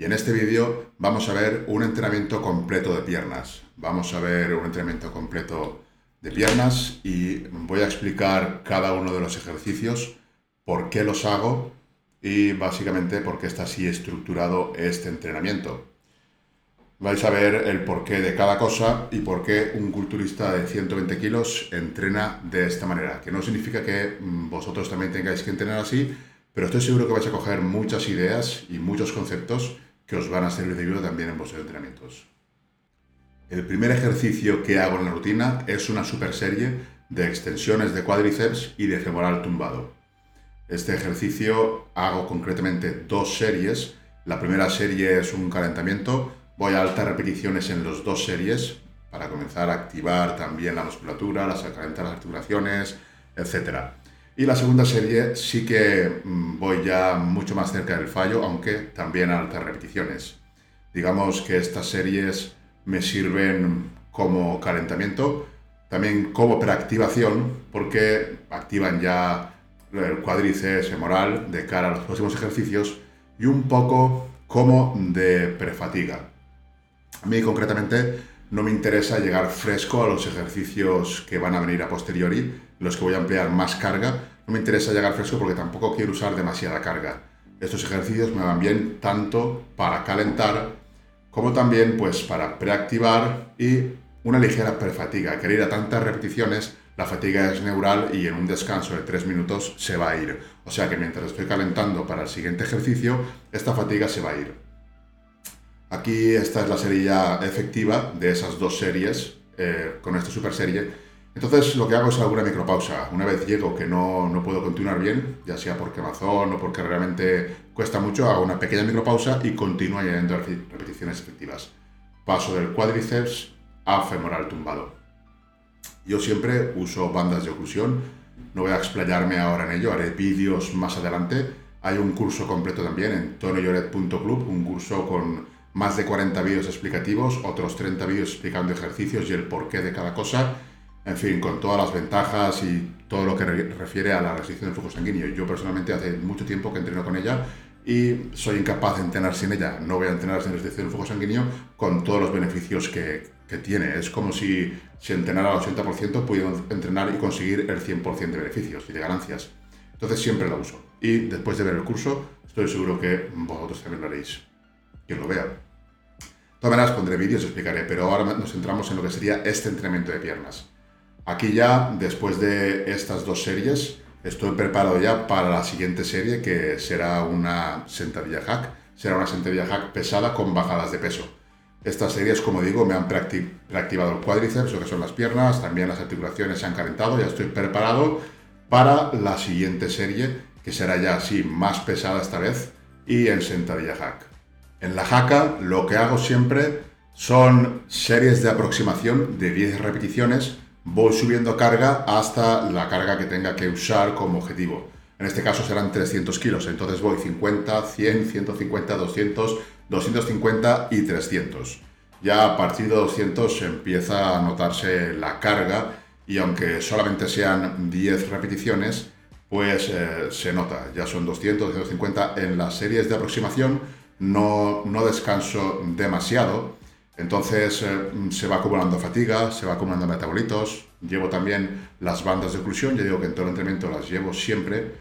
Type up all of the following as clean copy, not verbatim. Y en este vídeo vamos a ver un entrenamiento completo de piernas. Y voy a explicar cada uno de los ejercicios, por qué los hago y básicamente por qué está así estructurado este entrenamiento. Vais a ver el porqué de cada cosa y por qué un culturista de 120 kilos entrena de esta manera. Que no significa que vosotros también tengáis que entrenar así, pero estoy seguro que vais a coger muchas ideas y muchos conceptos que os van a servir de ayuda también en vuestros entrenamientos. El primer ejercicio que hago en la rutina es una super serie de extensiones de cuádriceps y de femoral tumbado. Este ejercicio hago concretamente dos series. La primera serie es un calentamiento. Voy a altas repeticiones en las dos series para comenzar a activar también la musculatura, calentar las articulaciones, etc. Y la segunda serie sí que voy ya mucho más cerca del fallo, aunque también a altas repeticiones. Digamos que estas series me sirven como calentamiento, también como preactivación, porque activan ya el cuádriceps femoral de cara a los próximos ejercicios y un poco como de prefatiga. A mí concretamente no me interesa llegar fresco a los ejercicios que van a venir a posteriori, los que voy a emplear más carga. No me interesa llegar fresco porque tampoco quiero usar demasiada carga. Estos ejercicios me van bien tanto para calentar como también pues para preactivar y una ligera prefatiga. Al ir a tantas repeticiones, la fatiga es neural y en un descanso de 3 minutos se va a ir. O sea que mientras estoy calentando para el siguiente ejercicio, esta fatiga se va a ir. Aquí esta es la serie ya efectiva de esas dos series, con esta super serie. Entonces lo que hago es alguna micropausa. Una vez llego que no puedo continuar bien, ya sea por quemazón o porque realmente cuesta mucho, hago una pequeña micropausa y continúo añadiendo repeticiones efectivas. Paso del cuádriceps a femoral tumbado. Yo siempre uso bandas de oclusión, no voy a explayarme ahora en ello, haré vídeos más adelante. Hay un curso completo también en tonoyoret.club, un curso con más de 40 vídeos explicativos, otros 30 vídeos explicando ejercicios y el porqué de cada cosa. En fin, con todas las ventajas y todo lo que refiere a la restricción del flujo sanguíneo. Yo personalmente hace mucho tiempo que entreno con ella y soy incapaz de entrenar sin ella. No voy a entrenar sin restricción del flujo sanguíneo con todos los beneficios que tiene. Es como si entrenara al 80% pudiera entrenar y conseguir el 100% de beneficios y de ganancias. Entonces siempre la uso. Y después de ver el curso, estoy seguro que vosotros también lo haréis. Quien lo vea. De todas maneras pondré vídeos y explicaré, pero ahora nos centramos en lo que sería este entrenamiento de piernas. Aquí ya, después de estas dos series, estoy preparado ya para la siguiente serie, que será una sentadilla hack. Será una sentadilla hack pesada con bajadas de peso. Estas series, como digo, me han preactivado el cuádriceps, lo que son las piernas, también las articulaciones se han calentado. Ya estoy preparado para la siguiente serie, que será ya así más pesada esta vez, y en sentadilla hack. En la haka lo que hago siempre son series de aproximación de 10 repeticiones. Voy subiendo carga hasta la carga que tenga que usar como objetivo. En este caso serán 300 kilos, entonces voy 50, 100, 150, 200, 250 y 300. Ya a partir de 200 empieza a notarse la carga y aunque solamente sean 10 repeticiones, pues se nota. Ya son 200, 250 en las series de aproximación, no descanso demasiado. Entonces se va acumulando fatiga, se va acumulando metabolitos, llevo también las bandas de oclusión, yo digo que en todo el entrenamiento las llevo siempre.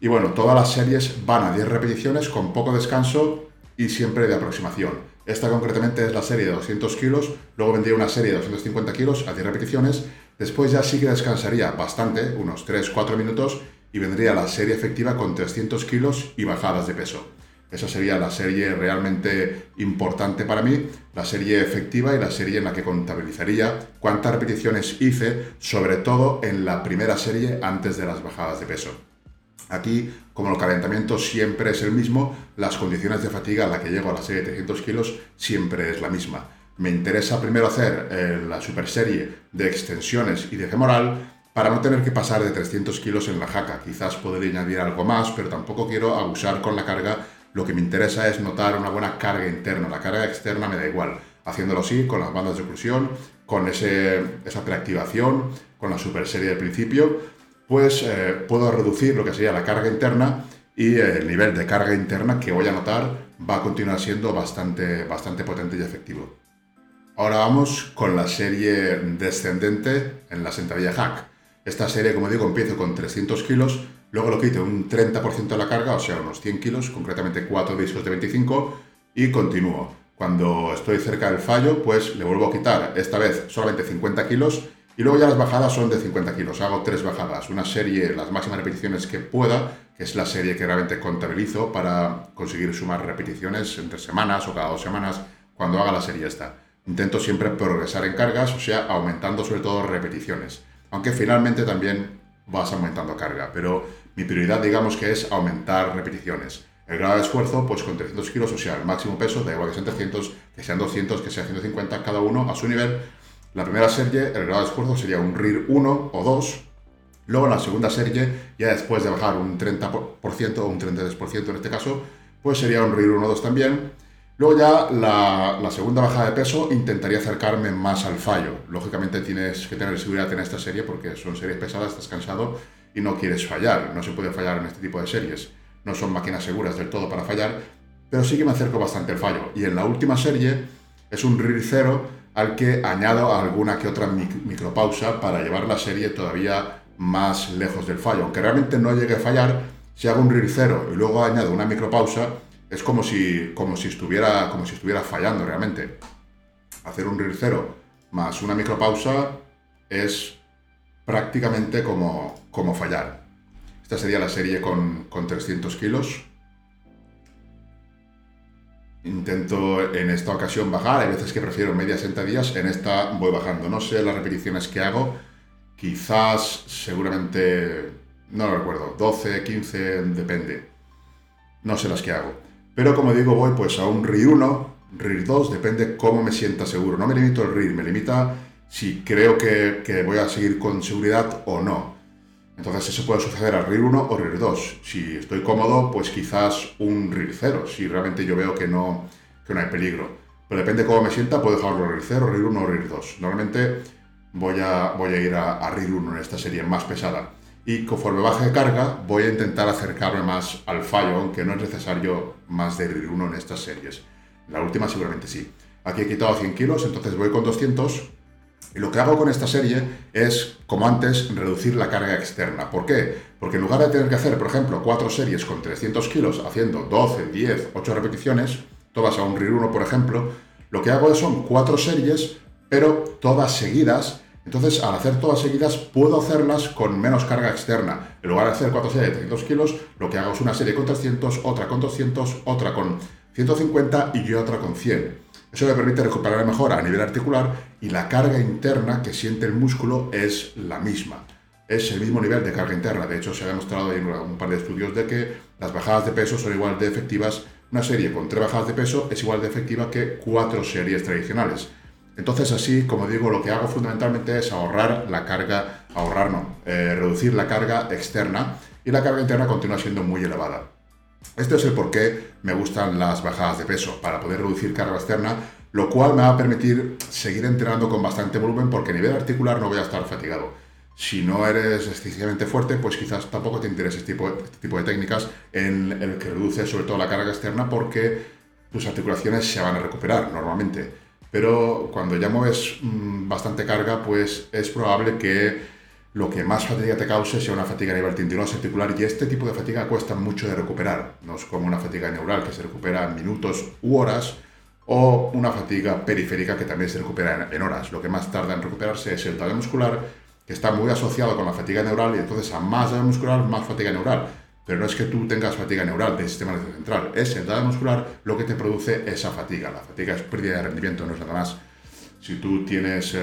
Y bueno, todas las series van a 10 repeticiones con poco descanso y siempre de aproximación. Esta concretamente es la serie de 200 kilos, luego vendría una serie de 250 kilos a 10 repeticiones, después ya sí que descansaría bastante, unos 3-4 minutos, y vendría la serie efectiva con 300 kilos y bajadas de peso. Esa sería la serie realmente importante para mí, la serie efectiva y la serie en la que contabilizaría cuántas repeticiones hice, sobre todo en la primera serie antes de las bajadas de peso. Aquí, como el calentamiento siempre es el mismo, las condiciones de fatiga a la que llego a la serie de 300 kilos siempre es la misma. Me interesa primero hacer la super serie de extensiones y de femoral, para no tener que pasar de 300 kilos en la haka. Quizás podría añadir algo más, pero tampoco quiero abusar con la carga. Lo que me interesa es notar una buena carga interna, la carga externa me da igual. Haciéndolo así, con las bandas de oclusión, con esa preactivación, con la super serie del principio, pues puedo reducir lo que sería la carga interna y el nivel de carga interna que voy a notar va a continuar siendo bastante potente y efectivo. Ahora vamos con la serie descendente en la sentadilla hack. Esta serie, como digo, empiezo con 300 kilos, luego lo quito un 30% de la carga, o sea, unos 100 kilos, concretamente 4 discos de 25, y continúo. Cuando estoy cerca del fallo, pues le vuelvo a quitar, esta vez solamente 50 kilos, y luego ya las bajadas son de 50 kilos. Hago 3 bajadas, una serie, las máximas repeticiones que pueda, que es la serie que realmente contabilizo para conseguir sumar repeticiones entre semanas o cada 2 semanas cuando haga la serie esta. Intento siempre progresar en cargas, o sea, aumentando sobre todo repeticiones, aunque finalmente también vas aumentando carga, pero mi prioridad, digamos, que es aumentar repeticiones. El grado de esfuerzo, pues con 300 kilos, o sea, el máximo peso, da igual que sean 300, que sean 200, que sean 150, cada uno a su nivel. La primera serie, el grado de esfuerzo sería un RIR 1 o 2, luego en la segunda serie, ya después de bajar un 30% o un 33% en este caso, pues sería un RIR 1 o 2 también. Luego ya la segunda bajada de peso intentaría acercarme más al fallo. Lógicamente tienes que tener seguridad en esta serie porque son series pesadas, estás cansado y no quieres fallar. No se puede fallar en este tipo de series. No son máquinas seguras del todo para fallar, pero sí que me acerco bastante al fallo. Y en la última serie es un RIR 0 al que añado alguna que otra micropausa para llevar la serie todavía más lejos del fallo. Aunque realmente no llegue a fallar, si hago un RIR 0 y luego añado una micropausa, es como si estuviera fallando realmente. Hacer un RIR 0 más una micropausa es prácticamente como fallar. Esta sería la serie con 300 kilos. Intento en esta ocasión bajar, hay veces que prefiero medias sentadillas, en esta voy bajando. No sé las repeticiones que hago, quizás, seguramente, no lo recuerdo, 12, 15, depende. No sé las que hago. Pero como digo, voy pues a un RIR 1, RIR 2, depende cómo me sienta seguro. No me limito el RIR, me limita si creo que voy a seguir con seguridad o no. Entonces eso puede suceder al RIR 1 o RIR 2. Si estoy cómodo, pues quizás un RIR 0, si realmente yo veo que no hay peligro. Pero depende cómo me sienta, puedo dejarlo RIR 0, RIR 1 o RIR 2. Normalmente voy a ir a RIR 1 en esta serie más pesada. Y conforme baje de carga, voy a intentar acercarme más al fallo, aunque no es necesario más de RIR 1 en estas series. La última seguramente sí. Aquí he quitado 100 kilos, entonces voy con 200. Y lo que hago con esta serie es, como antes, reducir la carga externa. ¿Por qué? Porque en lugar de tener que hacer, por ejemplo, 4 series con 300 kilos, haciendo 12, 10, 8 repeticiones, todas a un RIR 1, por ejemplo, lo que hago son 4 series, pero todas seguidas. Entonces, al hacer todas seguidas, puedo hacerlas con menos carga externa. En lugar de hacer 4 series de 300 kilos, lo que hago es una serie con 300, otra con 200, otra con 150 y otra con 100. Eso me permite recuperar mejor a nivel articular y la carga interna que siente el músculo es la misma. Es el mismo nivel de carga interna. De hecho, se ha demostrado en un par de estudios de que las bajadas de peso son igual de efectivas. Una serie con 3 bajadas de peso es igual de efectiva que 4 series tradicionales. Entonces así, como digo, lo que hago fundamentalmente es reducir la carga externa y la carga interna continúa siendo muy elevada. Este es el porqué me gustan las bajadas de peso, para poder reducir carga externa, lo cual me va a permitir seguir entrenando con bastante volumen porque a nivel articular no voy a estar fatigado. Si no eres excesivamente fuerte, pues quizás tampoco te interese este tipo de técnicas en el que reduces sobre todo la carga externa porque tus articulaciones se van a recuperar normalmente. Pero cuando ya mueves bastante carga, pues es probable que lo que más fatiga te cause sea una fatiga a nivel tendinoso articular y este tipo de fatiga cuesta mucho de recuperar. No es como una fatiga neural que se recupera en minutos u horas o una fatiga periférica que también se recupera en horas. Lo que más tarda en recuperarse es el daño muscular, que está muy asociado con la fatiga neural y entonces a más daño muscular, más fatiga neural. Pero no es que tú tengas fatiga neural del sistema nervioso central, es el daño muscular lo que te produce esa fatiga. La fatiga es pérdida de rendimiento, no es nada más. Si tú tienes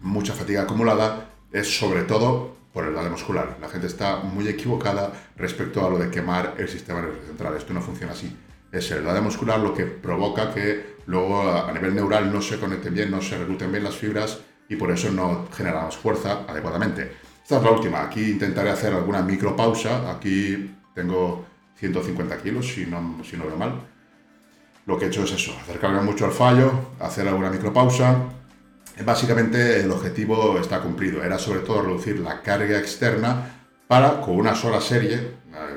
mucha fatiga acumulada, es sobre todo por el daño muscular. La gente está muy equivocada respecto a lo de quemar el sistema nervioso central. Esto no funciona así. Es el daño muscular lo que provoca que luego a nivel neural no se conecten bien, no se recluten bien las fibras y por eso no generamos fuerza adecuadamente. Esta es la última, aquí intentaré hacer alguna micropausa, aquí tengo 150 kilos, si no veo mal. Lo que he hecho es eso, acercarme mucho al fallo, hacer alguna micropausa. Básicamente el objetivo está cumplido, era sobre todo reducir la carga externa para, con una sola serie,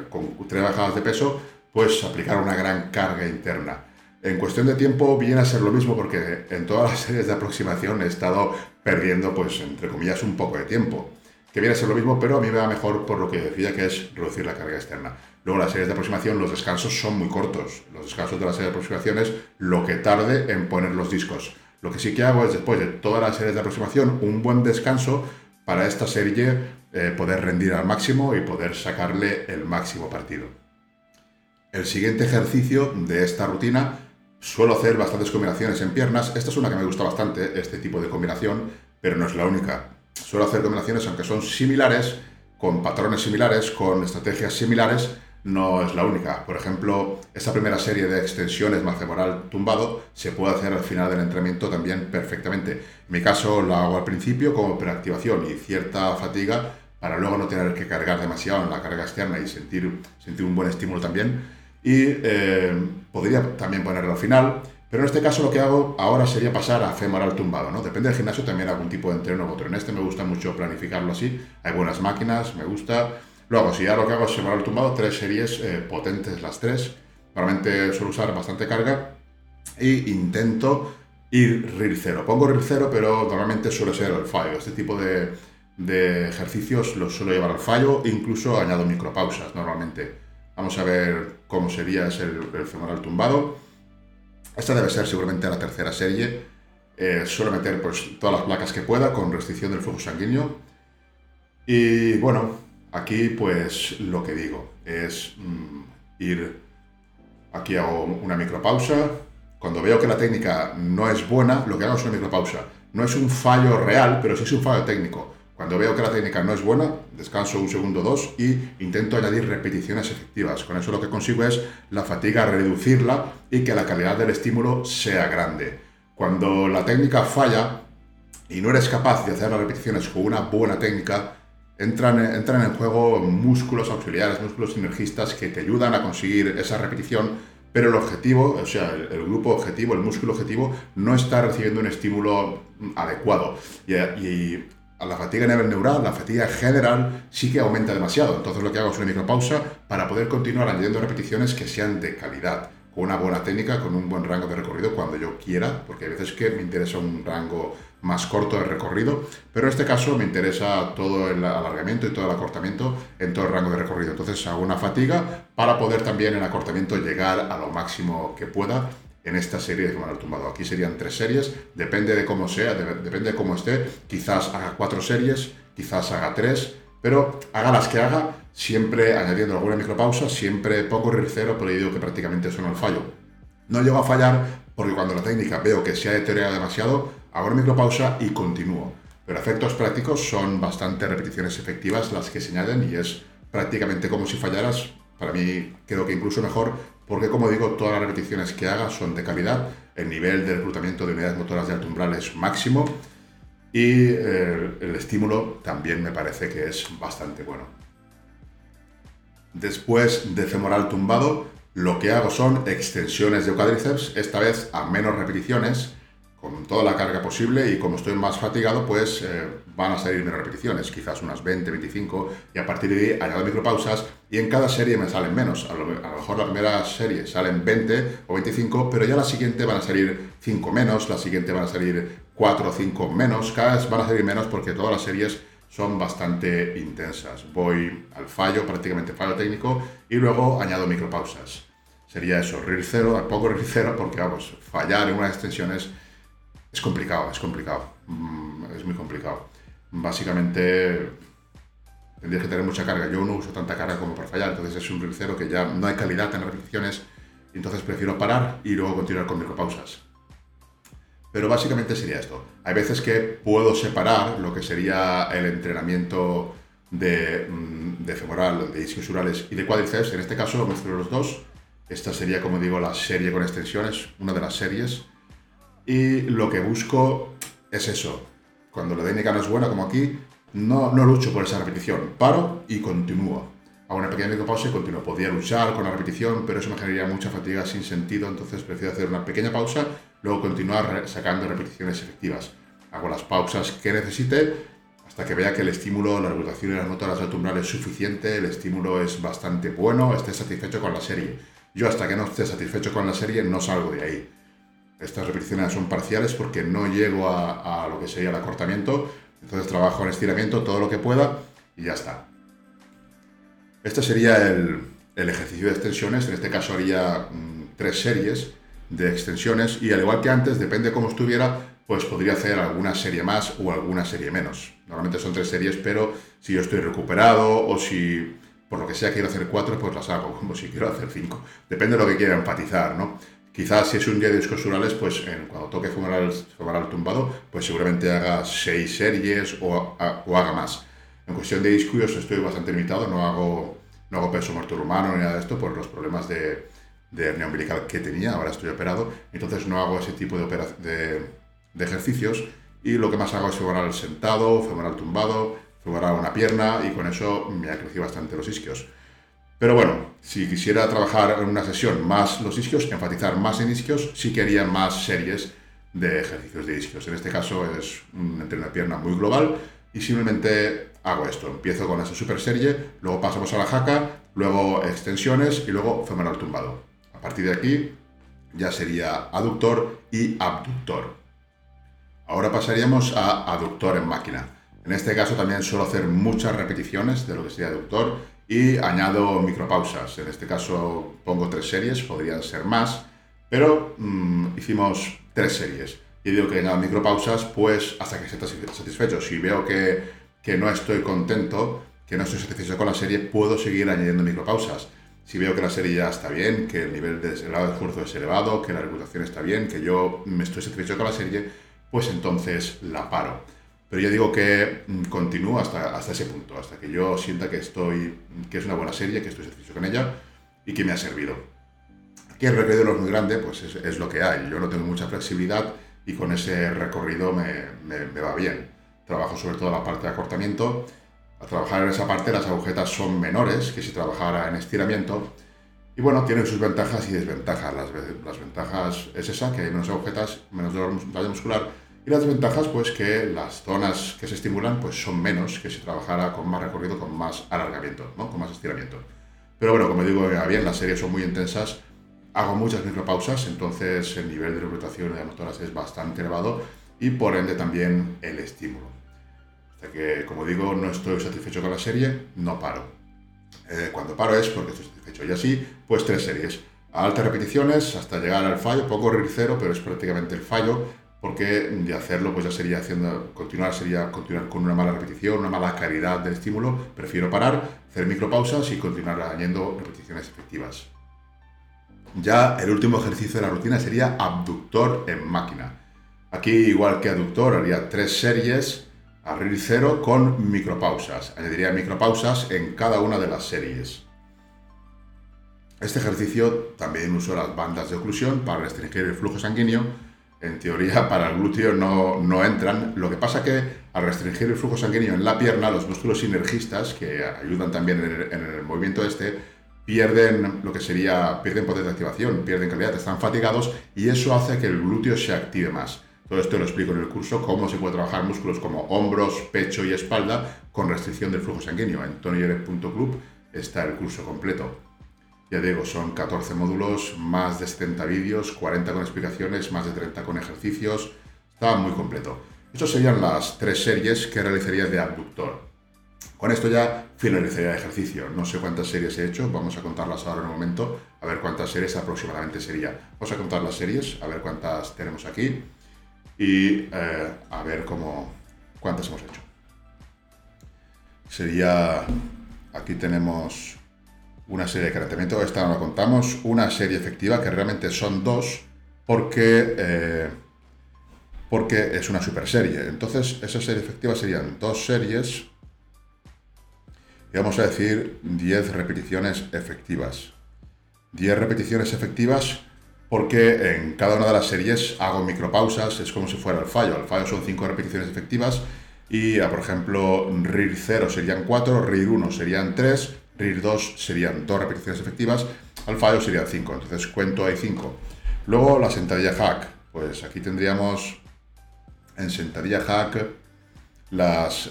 con 3 bajadas de peso, pues aplicar una gran carga interna. En cuestión de tiempo viene a ser lo mismo, porque en todas las series de aproximación he estado perdiendo, pues entre comillas, un poco de tiempo. Que viene a ser lo mismo, pero a mí me va mejor por lo que decía, que es reducir la carga externa. Luego, las series de aproximación, los descansos son muy cortos. Los descansos de las series de aproximación es lo que tarde en poner los discos. Lo que sí que hago es, después de todas las series de aproximación, un buen descanso para esta serie poder rendir al máximo y poder sacarle el máximo partido. El siguiente ejercicio de esta rutina, suelo hacer bastantes combinaciones en piernas. Esta es una que me gusta bastante, este tipo de combinación, pero no es la única. Suelo hacer combinaciones, aunque son similares, con patrones similares, con estrategias similares, no es la única. Por ejemplo, esta primera serie de extensiones maxilateral tumbado se puede hacer al final del entrenamiento también perfectamente. En mi caso la hago al principio como preactivación y cierta fatiga para luego no tener que cargar demasiado en la carga externa y sentir un buen estímulo también. Y podría también ponerlo al final, pero en este caso lo que hago ahora sería pasar a femoral tumbado, ¿no? Depende del gimnasio, también algún tipo de entreno u otro. En este me gusta mucho planificarlo así, hay buenas máquinas, me gusta. Lo hago así, ahora lo que hago es femoral tumbado, 3 series potentes las 3. Normalmente suelo usar bastante carga e intento ir RIR 0. Pongo RIR 0, pero normalmente suele ser al fallo. Este tipo de ejercicios los suelo llevar al fallo, incluso añado micropausas normalmente. Vamos a ver cómo sería el femoral tumbado. Esta debe ser seguramente la 3ª serie. Suelo meter pues todas las placas que pueda con restricción del flujo sanguíneo. Y bueno, aquí pues lo que digo es ir... Aquí hago una micropausa. Cuando veo que la técnica no es buena, lo que hago es una micropausa. No es un fallo real, pero sí es un fallo técnico. Cuando veo que la técnica no es buena, descanso 1 segundo o 2 y intento añadir repeticiones efectivas. Con eso lo que consigo es la fatiga, reducirla y que la calidad del estímulo sea grande. Cuando la técnica falla y no eres capaz de hacer las repeticiones con una buena técnica, entran en juego músculos auxiliares, músculos sinergistas que te ayudan a conseguir esa repetición, pero el objetivo, o sea, el grupo objetivo, el músculo objetivo, no está recibiendo un estímulo adecuado. Y a la fatiga a nivel neural, la fatiga general, sí que aumenta demasiado. Entonces lo que hago es una micropausa para poder continuar añadiendo repeticiones que sean de calidad, con una buena técnica, con un buen rango de recorrido cuando yo quiera, porque hay veces que me interesa un rango más corto de recorrido, pero en este caso me interesa todo el alargamiento y todo el acortamiento en todo el rango de recorrido. Entonces hago una fatiga para poder también en acortamiento llegar a lo máximo que pueda en esta serie de femoral tumbado. Aquí serían 3 series, depende de cómo sea, depende de cómo esté, quizás haga 4 series, quizás haga 3, pero haga las que haga, siempre añadiendo alguna micropausa, siempre pongo RIR 0, pero yo digo que prácticamente eso no es fallo. No llego a fallar porque cuando la técnica veo que se ha deteriorado demasiado, hago una micropausa y continúo. Pero efectos prácticos son bastante repeticiones efectivas las que se añaden y es prácticamente como si fallaras. Para mí creo que incluso mejor, porque como digo, todas las repeticiones que haga son de calidad, el nivel de reclutamiento de unidades motoras de alto umbral es máximo y el estímulo también me parece que es bastante bueno. Después de femoral tumbado, lo que hago son extensiones de cuádriceps, esta vez a menos repeticiones, con toda la carga posible y como estoy más fatigado, pues van a salir mis repeticiones, quizás unas 20, 25, y a partir de ahí añado micropausas y en cada serie me salen menos. A lo mejor la primera serie salen 20 o 25, pero ya la siguiente van a salir 5 menos, la siguiente van a salir 4 o 5 menos, cada vez van a salir menos porque todas las series son bastante intensas. Voy al fallo, prácticamente fallo técnico, y luego añado micropausas. Sería eso, RIR 0, tampoco RIR 0, porque vamos, fallar en unas extensiones es muy complicado. Básicamente tendrías que tener mucha carga, yo no uso tanta carga como para fallar, entonces es un RIR 0 que ya no hay calidad en las repeticiones, entonces prefiero parar y luego continuar con micropausas. Pero básicamente sería esto. Hay veces que puedo separar lo que sería el entrenamiento de femoral, de isquiosurales y de cuádriceps, en este caso mezclo los dos. Esta sería, como digo, la serie con extensiones, una de las series. Y lo que busco es eso, cuando la técnica no es buena, como aquí, no lucho por esa repetición, paro y continúo. Hago una pequeña micropausa y continúo. Podría luchar con la repetición, pero eso me generaría mucha fatiga sin sentido, entonces prefiero hacer una pequeña pausa, luego continuar sacando repeticiones efectivas. Hago las pausas que necesite hasta que vea que el estímulo, la regulación de las motoras del tumbral es suficiente, el estímulo es bastante bueno, esté satisfecho con la serie. Yo hasta que no esté satisfecho con la serie no salgo de ahí. Estas repeticiones son parciales porque no llego a lo que sería el acortamiento, entonces trabajo en estiramiento todo lo que pueda y ya está. Este sería el ejercicio de extensiones. En este caso haría 3 series de extensiones y al igual que antes, depende cómo estuviera, pues podría hacer alguna serie más o alguna serie menos. Normalmente son 3 series, pero si yo estoy recuperado o si por lo que sea quiero hacer 4, pues las hago, como si quiero hacer 5. Depende de lo que quiera enfatizar, ¿no? Quizás si es un día de discosurales, pues cuando toque femoral tumbado, pues seguramente haga 6 series o haga más. En cuestión de isquios estoy bastante limitado, no hago peso muerto humano ni nada de esto por los problemas de hernia umbilical que tenía, ahora estoy operado, entonces no hago ese tipo de ejercicios y lo que más hago es femoral sentado, femoral tumbado, femoral a una pierna y con eso me ha crecido bastante los isquios. Pero bueno, si quisiera trabajar en una sesión más los isquios, enfatizar más en isquios, sí que haría más series de ejercicios de isquios. En este caso es un entreno de pierna muy global y simplemente hago esto. Empiezo con esa super serie, luego pasamos a la jaca, luego extensiones y luego femoral tumbado. A partir de aquí ya sería aductor y abductor. Ahora pasaríamos a aductor en máquina. En este caso también suelo hacer muchas repeticiones de lo que sería aductor y añado micropausas. En este caso pongo 3 series, podrían ser más, pero hicimos 3 series. Y digo que añado micropausas pues hasta que esté satisfecho. Si veo que no estoy contento, que no estoy satisfecho con la serie, puedo seguir añadiendo micropausas. Si veo que la serie ya está bien, que el nivel de esfuerzo es elevado, que la recuperación está bien, que yo me estoy satisfecho con la serie, pues entonces la paro. Pero yo digo que continúo hasta ese punto, hasta que yo sienta que es una buena serie, que estoy satisfecho con ella y que me ha servido. Aquí el recorrido no es muy grande, pues es lo que hay. Yo no tengo mucha flexibilidad y con ese recorrido me va bien. Trabajo sobre todo la parte de acortamiento. Al trabajar en esa parte, las agujetas son menores que si trabajara en estiramiento. Y bueno, tienen sus ventajas y desventajas. Las ventajas es esa, que hay menos agujetas, menos dolor muscular. Y las desventajas, pues que las zonas que se estimulan pues son menos que si trabajara con más recorrido, con más alargamiento, ¿no? Con más estiramiento. Pero bueno, como digo, bien, las series son muy intensas, hago muchas micropausas, entonces el nivel de recuperación de las motoras es bastante elevado y por ende también el estímulo. Hasta que, como digo, no estoy satisfecho con la serie, no paro. Cuando paro es porque estoy satisfecho. Y así, pues 3 series. A altas repeticiones, hasta llegar al fallo, poco ricero, pero es prácticamente el fallo, porque de hacerlo pues ya sería continuar con una mala repetición, una mala calidad del estímulo. Prefiero parar, hacer micropausas y continuar añadiendo repeticiones efectivas. Ya el último ejercicio de la rutina sería abductor en máquina. Aquí, igual que aductor, haría 3 series a RIR 0 con micropausas. Añadiría micropausas en cada una de las series. Este ejercicio también uso las bandas de oclusión para restringir el flujo sanguíneo. En teoría, para el glúteo no entran. Lo que pasa que al restringir el flujo sanguíneo en la pierna, los músculos sinergistas, que ayudan también en el movimiento pierden lo que sería, pierden poder de activación, pierden calidad, están fatigados y eso hace que el glúteo se active más. Todo esto lo explico en el curso, cómo se puede trabajar músculos como hombros, pecho y espalda con restricción del flujo sanguíneo. En tonyyorek.club está el curso completo. Ya digo, son 14 módulos, más de 70 vídeos, 40 con explicaciones, más de 30 con ejercicios. Está muy completo. Estas serían las 3 series que realizaría de abductor. Con esto ya finalizaría el ejercicio. No sé cuántas series he hecho, vamos a contarlas ahora en un momento, a ver cuántas series aproximadamente sería. Vamos a contar las series, a ver cuántas tenemos aquí y a ver cuántas hemos hecho. Sería... aquí tenemos... una serie de calentamiento, esta no la contamos, una serie efectiva, que realmente son 2, porque es una super serie. Entonces, esa serie efectiva serían 2 series y vamos a decir 10 repeticiones efectivas. 10 repeticiones efectivas porque en cada una de las series hago micropausas, es como si fuera el fallo. El fallo son 5 repeticiones efectivas y, por ejemplo, RIR 0 serían 4, RIR 1 serían 3, RIR 2 serían 2 repeticiones efectivas, al fallo serían 5, entonces cuento ahí 5. Luego la sentadilla hack, pues aquí tendríamos en sentadilla hack las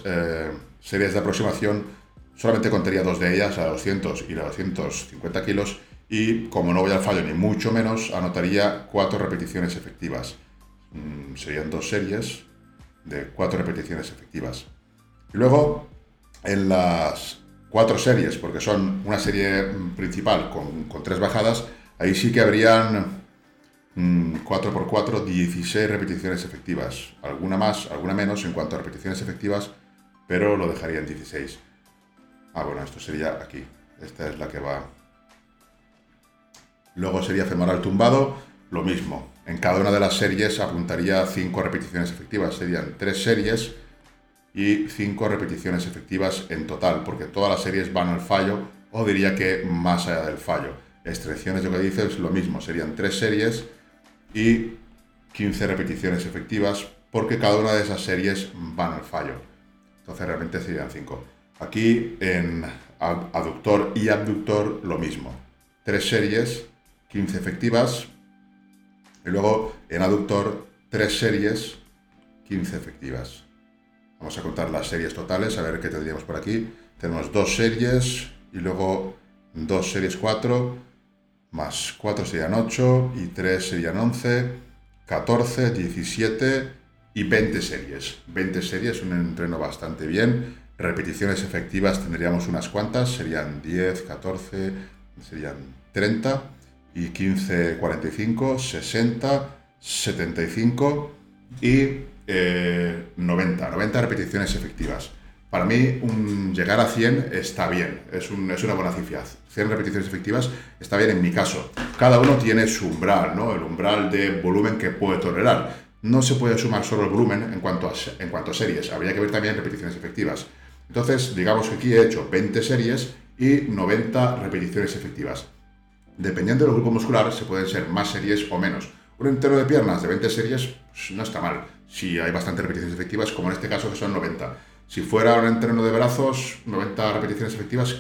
series de aproximación, solamente contaría 2 de ellas, la de 200 y la de 250 kilos, y como no voy al fallo ni mucho menos, anotaría 4 repeticiones efectivas. Serían 2 series de 4 repeticiones efectivas. Y luego, en las 4 series, porque son una serie principal con 3 bajadas, ahí sí que habrían 4x4, 16 repeticiones efectivas. Alguna más, alguna menos en cuanto a repeticiones efectivas, pero lo dejaría en 16. Ah, bueno, esto sería aquí. Esta es la que va. Luego sería femoral tumbado, lo mismo. En cada una de las series apuntaría 5 repeticiones efectivas. Serían 3 series y 5 repeticiones efectivas en total, porque todas las series van al fallo, o diría que más allá del fallo. Extracciones, lo que dice es lo mismo. Serían 3 series y 15 repeticiones efectivas, porque cada una de esas series van al fallo. Entonces realmente serían 5. Aquí en aductor y abductor lo mismo. 3 series, 15 efectivas. Y luego en aductor, 3 series, 15 efectivas. Vamos a contar las series totales, a ver qué tendríamos por aquí. Tenemos 2 series y luego 2 series 4, más 4 serían 8 y 3 serían 11, 14, 17 y 20 series. 20 series, un entreno bastante bien. Repeticiones efectivas tendríamos unas cuantas, serían 10, 14, serían 30 y 15, 45, 60, 75 y 90 repeticiones efectivas. Para mí, llegar a 100 está bien, es una buena cifra. 100 repeticiones efectivas está bien en mi caso. Cada uno tiene su umbral, ¿no? El umbral de volumen que puede tolerar. No se puede sumar solo el volumen en cuanto a series, habría que ver también repeticiones efectivas. Entonces, digamos que aquí he hecho 20 series y 90 repeticiones efectivas. Dependiendo del grupo muscular, se pueden ser más series o menos. Un entero de piernas de 20 series pues no está mal, si hay bastantes repeticiones efectivas, como en este caso que son 90. Si fuera un entreno de brazos, 90 repeticiones efectivas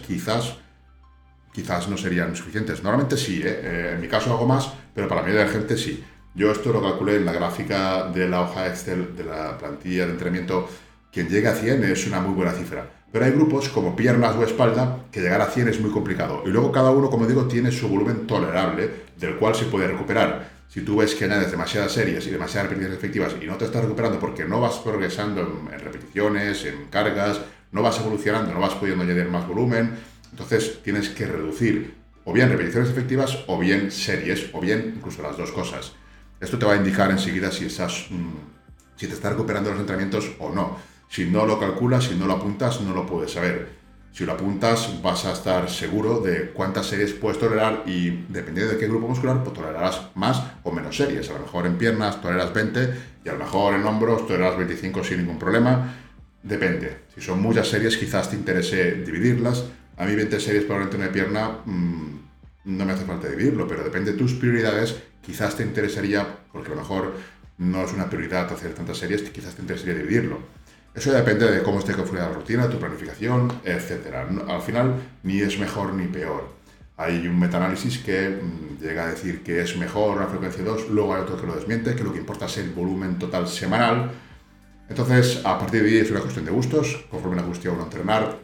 quizás no serían suficientes. Normalmente sí, en mi caso hago más, pero para la mayoría de la gente sí. Yo esto lo calculé en la gráfica de la hoja Excel de la plantilla de entrenamiento. Quien llegue a 100 es una muy buena cifra. Pero hay grupos como piernas o espalda que llegar a 100 es muy complicado. Y luego cada uno, como digo, tiene su volumen tolerable del cual se puede recuperar. Si tú ves que añades demasiadas series y demasiadas repeticiones efectivas y no te estás recuperando porque no vas progresando en repeticiones, en cargas, no vas evolucionando, no vas pudiendo añadir más volumen, entonces tienes que reducir o bien repeticiones efectivas o bien series o bien incluso las dos cosas. Esto te va a indicar enseguida si te estás recuperando los entrenamientos o no. Si no lo calculas, si no lo apuntas, no lo puedes saber. Si lo apuntas, vas a estar seguro de cuántas series puedes tolerar y, dependiendo de qué grupo muscular, pues tolerarás más o menos series. A lo mejor en piernas toleras 20 y a lo mejor en hombros toleras 25 sin ningún problema. Depende. Si son muchas series, quizás te interese dividirlas. A mí 20 series para un entreno de pierna no me hace falta dividirlo, pero depende de tus prioridades. Quizás te interesaría, porque a lo mejor no es una prioridad hacer tantas series, quizás te interesaría dividirlo. Eso depende de cómo esté configurada la rutina, tu planificación, etc. Al final, ni es mejor ni peor. Hay un metaanálisis que llega a decir que es mejor la frecuencia 2, luego hay otro que lo desmiente, que lo que importa es el volumen total semanal. Entonces, a partir de ahí es una cuestión de gustos, conforme le guste a uno entrenar,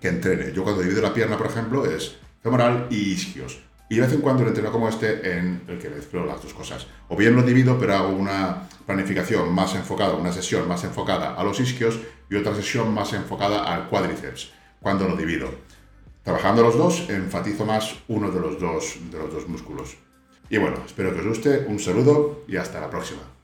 que entrene. Yo cuando divido la pierna, por ejemplo, es femoral y isquios. Y de vez en cuando un entreno como este en el que mezclo las dos cosas. O bien lo divido, pero hago una planificación más enfocada, una sesión más enfocada a los isquios y otra sesión más enfocada al cuádriceps, cuando lo divido. Trabajando los dos, enfatizo más uno de los dos músculos. Y bueno, espero que os guste, un saludo y hasta la próxima.